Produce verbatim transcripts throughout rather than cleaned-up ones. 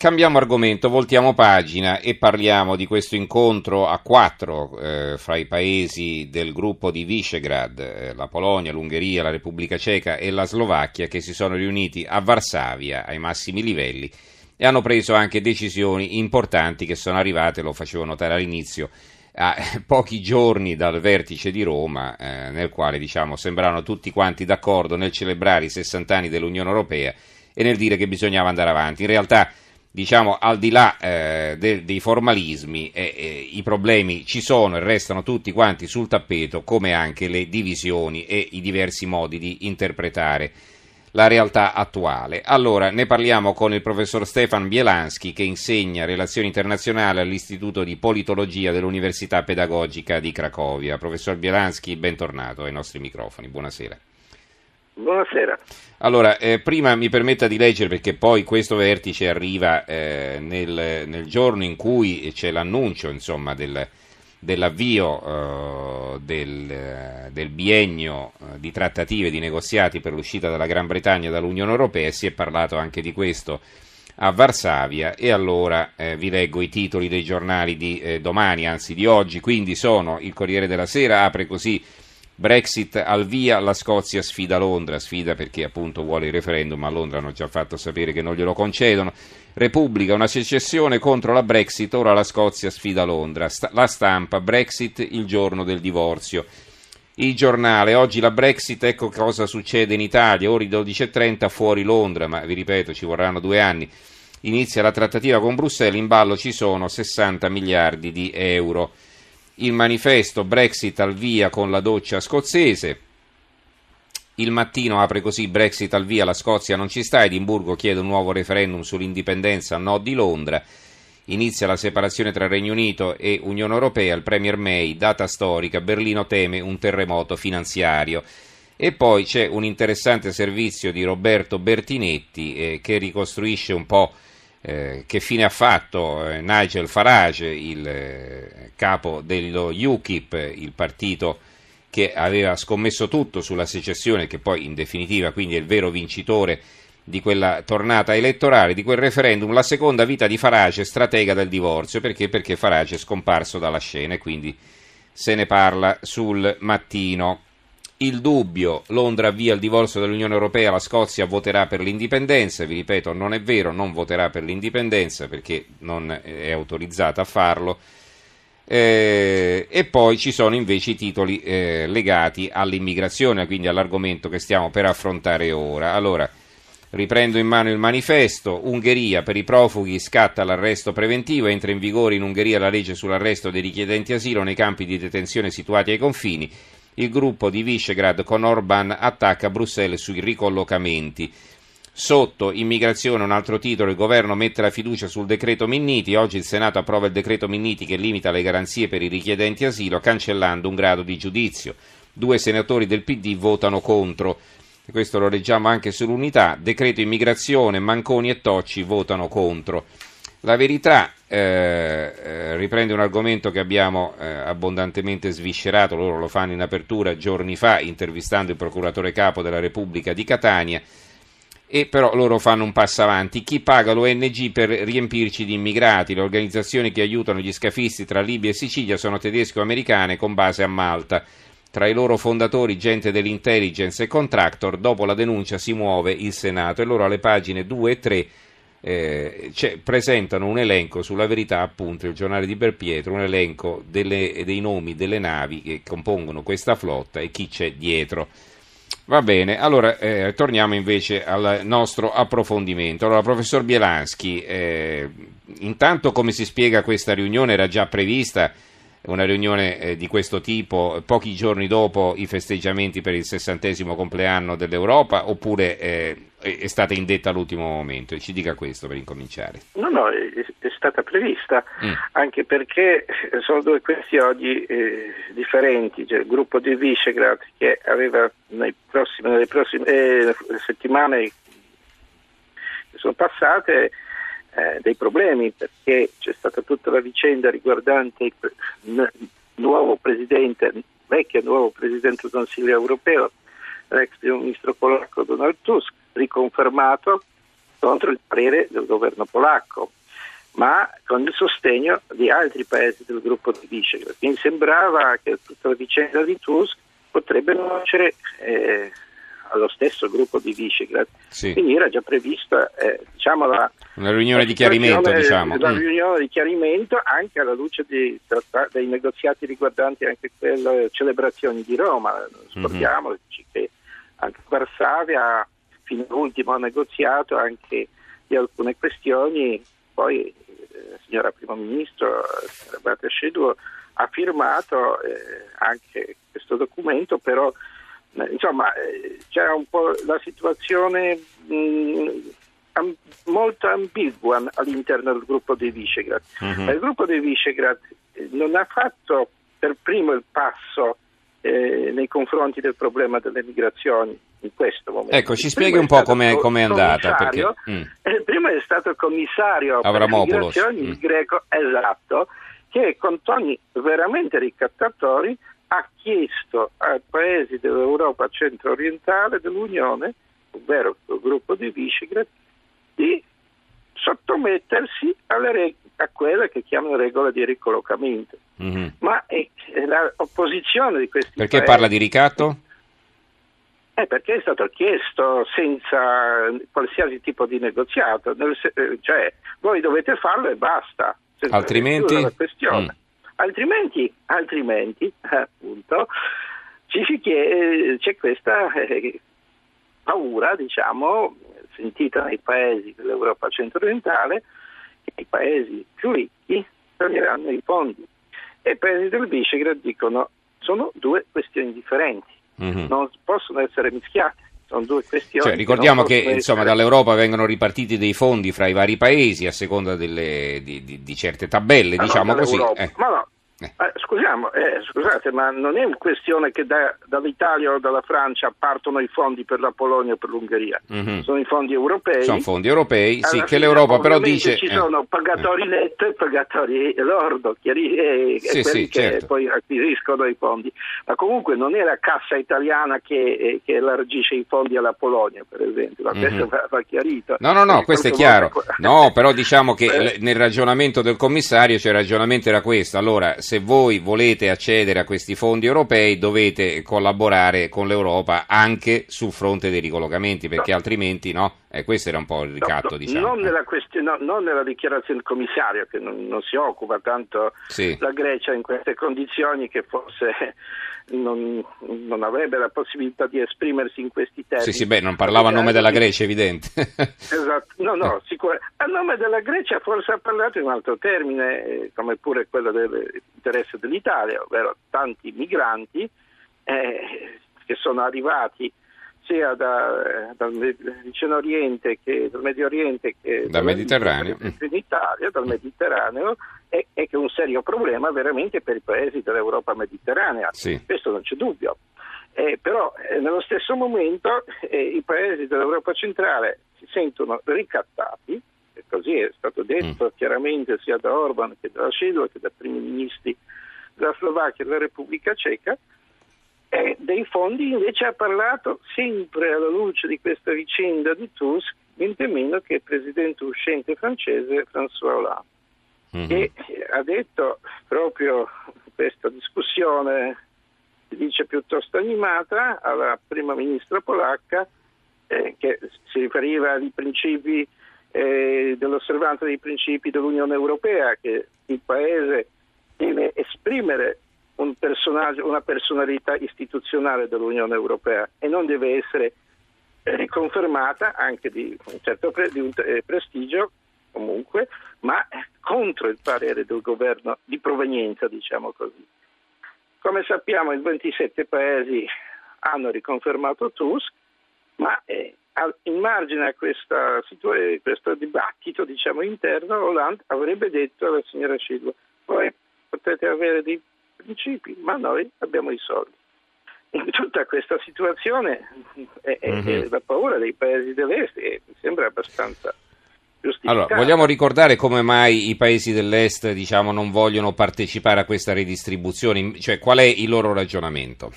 Cambiamo argomento, voltiamo pagina e parliamo di questo incontro a quattro eh, fra i paesi del gruppo di Visegrad, eh, la Polonia, l'Ungheria, la Repubblica Ceca e la Slovacchia, che si sono riuniti a Varsavia ai massimi livelli e hanno preso anche decisioni importanti che sono arrivate, lo facevo notare all'inizio, a pochi giorni dal vertice di Roma, eh, nel quale diciamo sembravano tutti quanti d'accordo nel celebrare i sessanta anni dell'Unione Europea e nel dire che bisognava andare avanti. In realtà, diciamo, al di là eh, de, dei formalismi, eh, eh, i problemi ci sono e restano tutti quanti sul tappeto, come anche le divisioni e i diversi modi di interpretare la realtà attuale. Allora, ne parliamo con il professor Stefan Bielanski, che insegna relazioni internazionali all'Istituto di Politologia dell'Università Pedagogica di Cracovia. Professor Bielanski, bentornato ai nostri microfoni, buonasera. Buonasera. Allora, eh, prima mi permetta di leggere, perché poi questo vertice arriva eh, nel, nel giorno in cui c'è l'annuncio, insomma, del, dell'avvio eh, del, del biennio eh, di trattative, di negoziati per l'uscita della Gran Bretagna dall'Unione Europea. Si è parlato anche di questo a Varsavia e allora eh, vi leggo i titoli dei giornali di eh, domani, anzi di oggi. Quindi sono il Corriere della Sera, apre così: Brexit al via, la Scozia sfida Londra, sfida perché appunto vuole il referendum, ma Londra hanno già fatto sapere che non glielo concedono. Repubblica, una secessione contro la Brexit, ora la Scozia sfida Londra. St- la Stampa, Brexit il giorno del divorzio. Il Giornale, oggi la Brexit, ecco cosa succede in Italia, ore dodici e trenta fuori Londra, ma vi ripeto ci vorranno due anni. Inizia la trattativa con Bruxelles, in ballo ci sono sessanta miliardi di euro. Il Manifesto, Brexit al via con la doccia scozzese. Il Mattino apre così: Brexit al via, la Scozia non ci sta, Edimburgo chiede un nuovo referendum sull'indipendenza, no di Londra. Inizia la separazione tra Regno Unito e Unione Europea, il Premier May, data storica, Berlino teme un terremoto finanziario. E poi c'è un interessante servizio di Roberto Bertinetti eh, che ricostruisce un po' Eh, che fine ha fatto eh, Nigel Farage, il eh, capo dello U K I P, il partito che aveva scommesso tutto sulla secessione, che poi in definitiva quindi è il vero vincitore di quella tornata elettorale, di quel referendum. La seconda vita di Farage, stratega del divorzio, perché? Perché Farage è scomparso dalla scena e quindi se ne parla sul Mattino. Il Dubbio, Londra avvia il divorzio dall'Unione Europea, la Scozia voterà per l'indipendenza. Vi ripeto, non è vero, non voterà per l'indipendenza perché non è autorizzata a farlo. Eh, e poi ci sono invece i titoli eh, legati all'immigrazione, quindi all'argomento che stiamo per affrontare ora. Allora, riprendo in mano il Manifesto. Ungheria, per i profughi scatta l'arresto preventivo, entra in vigore in Ungheria la legge sull'arresto dei richiedenti asilo nei campi di detenzione situati ai confini. Il gruppo di Visegrad con Orban attacca Bruxelles sui ricollocamenti. Sotto immigrazione, un altro titolo: il governo mette la fiducia sul decreto Minniti, oggi il Senato approva il decreto Minniti che limita le garanzie per i richiedenti asilo cancellando un grado di giudizio. Due senatori del P D votano contro. Questo lo leggiamo anche sull'Unità. Decreto immigrazione, Manconi e Tocci votano contro. La Verità eh, riprende un argomento che abbiamo eh, abbondantemente sviscerato, loro lo fanno in apertura giorni fa intervistando il procuratore capo della Repubblica di Catania, e però loro fanno un passo avanti. Chi paga l'O N G per riempirci di immigrati? Le organizzazioni che aiutano gli scafisti tra Libia e Sicilia sono tedesco-americane con base a Malta. Tra i loro fondatori gente dell'intelligence e contractor, dopo la denuncia si muove il Senato. E loro alle pagine due e tre Eh, presentano un elenco sulla Verità, appunto il giornale di Belpietro, un elenco delle, dei nomi delle navi che compongono questa flotta e chi c'è dietro. Va bene, allora eh, torniamo invece al nostro approfondimento. Allora, professor Bielanski, eh, intanto come si spiega questa riunione? Era già prevista una riunione eh, di questo tipo pochi giorni dopo i festeggiamenti per il sessantesimo compleanno dell'Europa, oppure eh, è stata indetta all'ultimo momento? E ci dica questo per incominciare. No, no, è, è stata prevista, mm. anche perché sono due questioni eh, differenti. Cioè, il gruppo di Visegrad, che aveva nei prossimi, nelle prossime eh, settimane che sono passate Eh, dei problemi, perché c'è stata tutta la vicenda riguardante il n- nuovo presidente, vecchio nuovo presidente del Consiglio europeo, l'ex primo ministro polacco Donald Tusk, riconfermato, contro il parere del governo polacco, ma con il sostegno di altri paesi del gruppo di Visegrad. Quindi sembrava che tutta la vicenda di Tusk potrebbe nuocere eh, allo stesso gruppo di Visegrad. Sì. Quindi era già prevista eh, diciamo la, una riunione la di chiarimento, diciamo. Una mm. riunione di chiarimento anche alla luce di, tratta, dei negoziati riguardanti anche quelle celebrazioni di Roma. Scordiamoci mm-hmm. che anche Varsavia, fino all'ultimo, ha negoziato anche di alcune questioni. Poi eh, signora Primo Ministro, signora Bartolomeo, ha firmato eh, anche questo documento, però eh, insomma eh, c'era un po' la situazione mh, am- molto ambigua all'interno del gruppo di Visegrad. Mm-hmm. Ma il gruppo di Visegrad eh, non ha fatto per primo il passo eh, nei confronti del problema delle migrazioni in questo momento. Ecco, ci spieghi un po' come è andata. Perché... Mm. Eh, prima è stato il commissario Avramopoulos, per le migrazioni, mm. il greco, esatto, che con toni veramente ricattatori ha chiesto ai paesi dell'Europa centro-orientale dell'Unione, ovvero il gruppo di Visegrad, di sottomettersi alle reg- a quelle che chiamano regole di ricollocamento. Mm-hmm. Ma eh, l'opposizione di questi Perché paesi... parla di ricatto? Eh, perché è stato chiesto senza qualsiasi tipo di negoziato, nel, cioè voi dovete farlo e basta. Altrimenti? La questione. Mm. altrimenti, altrimenti, appunto, ci si chiede, c'è questa eh, paura, diciamo, sentita nei paesi dell'Europa centro-orientale, che i paesi più ricchi toglieranno i fondi. E i paesi del Visegrad dicono sono due questioni differenti. Mm-hmm. Non possono essere mischiate, sono due questioni. Cioè, ricordiamo che, che insomma, essere... dall'Europa vengono ripartiti dei fondi fra i vari paesi a seconda delle, di, di, di certe tabelle, ma diciamo no, così. Eh. Ma no, eh. Eh, scusiamo, eh, scusate, ma non è una questione che da, dall'Italia o dalla Francia partono i fondi per la Polonia o per l'Ungheria, mm-hmm. sono i fondi europei. Sono fondi europei, sì, fine, che l'Europa però dice. Ci sono eh. pagatori eh. netto e pagatori lordo, chiari, eh, sì, quelli sì, che certo. poi acquisiscono i fondi. Ma comunque non è la cassa italiana che, eh, che elargisce i fondi alla Polonia, per esempio, ma questo mm-hmm. va, va chiarito. No, no, no, questo è chiaro. Modo... No, però diciamo che eh. nel ragionamento del commissario, cioè il ragionamento era questo, allora. Se voi volete accedere a questi fondi europei dovete collaborare con l'Europa anche sul fronte dei ricollocamenti, perché no. altrimenti no, eh, questo era un po' il ricatto. No, no, diciamo. non, nella question- no, non nella dichiarazione del commissario, che non, non si occupa tanto sì. la Grecia in queste condizioni, che forse non, non avrebbe la possibilità di esprimersi in questi termini. Sì, sì, beh, non parlava a nome della Grecia, evidente. Esatto, no, no, sicur- a nome della Grecia forse ha parlato in un altro termine, come pure quello del... interesse dell'Italia, ovvero tanti migranti eh, che sono arrivati sia da, dal Vicino Oriente che dal Medio Oriente che dal Mediterraneo in Italia, dal Mediterraneo, e che è un serio problema veramente per i paesi dell'Europa mediterranea. Sì. Questo non c'è dubbio. Eh, però eh, nello stesso momento eh, i paesi dell'Europa centrale si sentono ricattati. Così è stato detto mm. chiaramente sia da Orban che da Šidlo che da primi ministri della Slovacchia e della Repubblica Ceca, e dei fondi invece ha parlato sempre alla luce di questa vicenda di Tusk, niente meno che il presidente uscente francese François Hollande, mm-hmm. che ha detto proprio questa discussione, si dice piuttosto animata, alla prima ministra polacca eh, che si riferiva ai principi Eh, dell'osservanza dei principi dell'Unione Europea, che il Paese deve esprimere un personaggio, una personalità istituzionale dell'Unione Europea, e non deve essere riconfermata eh, anche di un certo pre, di un, eh, prestigio comunque, ma contro il parere del governo di provenienza, diciamo così. Come sappiamo, i ventisette Paesi hanno riconfermato Tusk, ma eh, in margine a questa situazione, questo dibattito, diciamo, interno, Hollande avrebbe detto alla signora Šidlo: voi potete avere dei principi, ma noi abbiamo i soldi. In tutta questa situazione è, è, mm-hmm. è la paura dei paesi dell'est, e mi sembra abbastanza... Allora, vogliamo ricordare come mai i paesi dell'est, diciamo, non vogliono partecipare a questa redistribuzione, cioè qual è il loro ragionamento?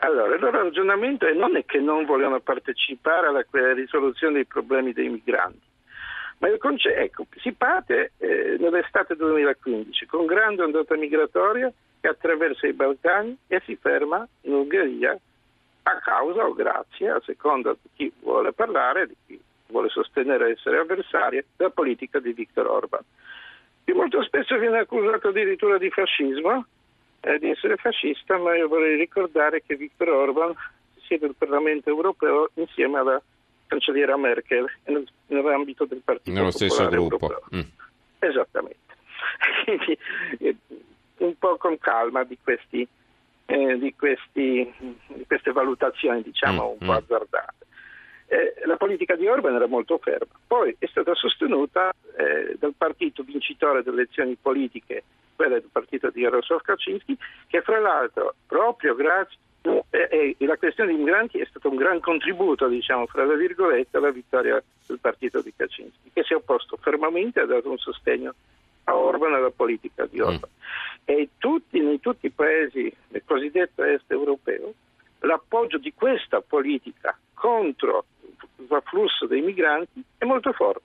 Allora, il loro ragionamento non è che non vogliono partecipare alla risoluzione dei problemi dei migranti, ma il conce- ecco, si parte eh, nell'estate duemilaquindici con grande ondata migratoria che attraversa i Balcani e si ferma in Ungheria a causa o grazie, a seconda di chi vuole parlare, di chi vuole sostenere essere avversario, della politica di Viktor Orban, che molto spesso viene accusato addirittura di fascismo, eh, di essere fascista, ma io vorrei ricordare che Viktor Orban siede al Parlamento europeo insieme alla cancelliera Merkel nell'ambito del Partito Nello Popolare Europeo. Mm. Esattamente. Quindi un po' con calma di questi Eh, di, questi, di queste valutazioni, diciamo, un po' azzardate. Eh, la politica di Orban era molto ferma, poi è stata sostenuta eh, dal partito vincitore delle elezioni politiche, quella del partito di Jarosław Kaczyński, che fra l'altro proprio grazie eh, eh, la questione dei migranti è stato un gran contributo, diciamo, fra le virgolette, alla vittoria del partito di Kaczyński, che si è opposto fermamente e ha dato un sostegno a Orban, alla politica di Orban. Mm. E tutti, in tutti i paesi del cosiddetto est europeo l'appoggio di questa politica contro il flusso dei migranti è molto forte.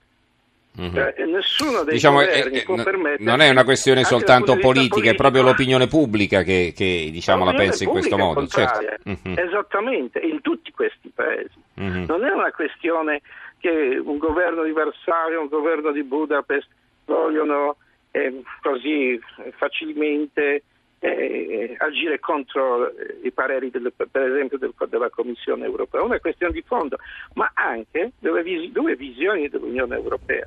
Mm-hmm. eh, nessuno dei diciamo, governi eh, può eh, permettere. Non è una questione soltanto politica, politica, è proprio l'opinione pubblica che, che diciamo, la pensa in questo modo. Certo. Mm-hmm. Esattamente, in tutti questi paesi. Mm-hmm. Non è una questione che un governo di Varsavia, un governo di Budapest vogliono Eh, così facilmente eh, agire contro i pareri del, per esempio del, della Commissione europea. Una questione di fondo, ma anche delle vis- due visioni dell'Unione europea,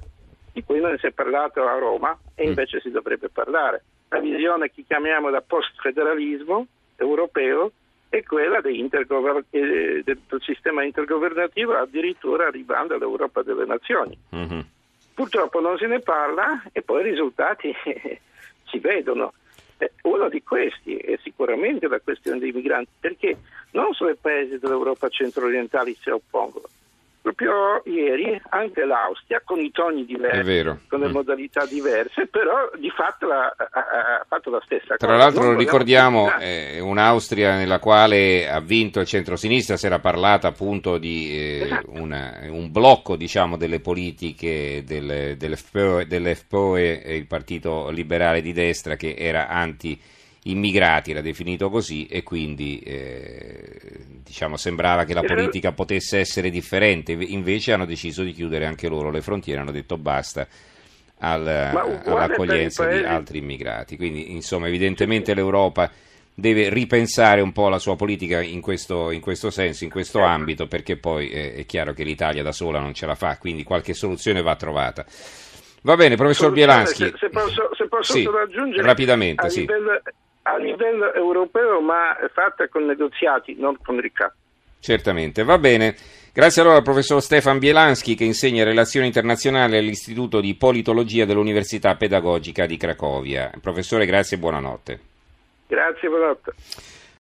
di cui non si è parlato a Roma e invece mm. si dovrebbe parlare. La visione che chiamiamo da post-federalismo europeo è quella dei intergover- eh, del sistema intergovernativo, addirittura arrivando all'Europa delle Nazioni. Mm-hmm. Purtroppo non se ne parla e poi i risultati eh, si vedono. Eh, uno di questi è sicuramente la questione dei migranti, perché non solo i paesi dell'Europa centro-orientale si oppongono. Proprio ieri anche l'Austria, con i toni diversi, con le mm. modalità diverse, però di fatto la, ha, ha fatto la stessa Tra cosa. Tra l'altro lo ricordiamo, eh, un'Austria nella quale ha vinto il centrosinistra, si era parlata appunto di eh, esatto. una, un blocco, diciamo, delle politiche del, dell'F P O E, dell'F P O E, il partito liberale di destra che era anti immigrati, era definito così, e quindi eh, diciamo sembrava che la politica potesse essere differente, invece hanno deciso di chiudere anche loro le frontiere, hanno detto basta al, all'accoglienza di altri immigrati. Quindi insomma evidentemente l'Europa deve ripensare un po' la sua politica in questo, in questo senso, in questo ambito, perché poi eh, è chiaro che l'Italia da sola non ce la fa, quindi qualche soluzione va trovata. Va bene, professor Bielanski. Se, se posso, se posso sì, aggiungere rapidamente, a sì. livello... a livello europeo, ma fatta con negoziati, non con ricatti. Certamente, va bene. Grazie allora al professor Stefan Bielanski, che insegna relazioni internazionali all'Istituto di Politologia dell'Università Pedagogica di Cracovia. Professore, grazie e buonanotte. Grazie, buonanotte.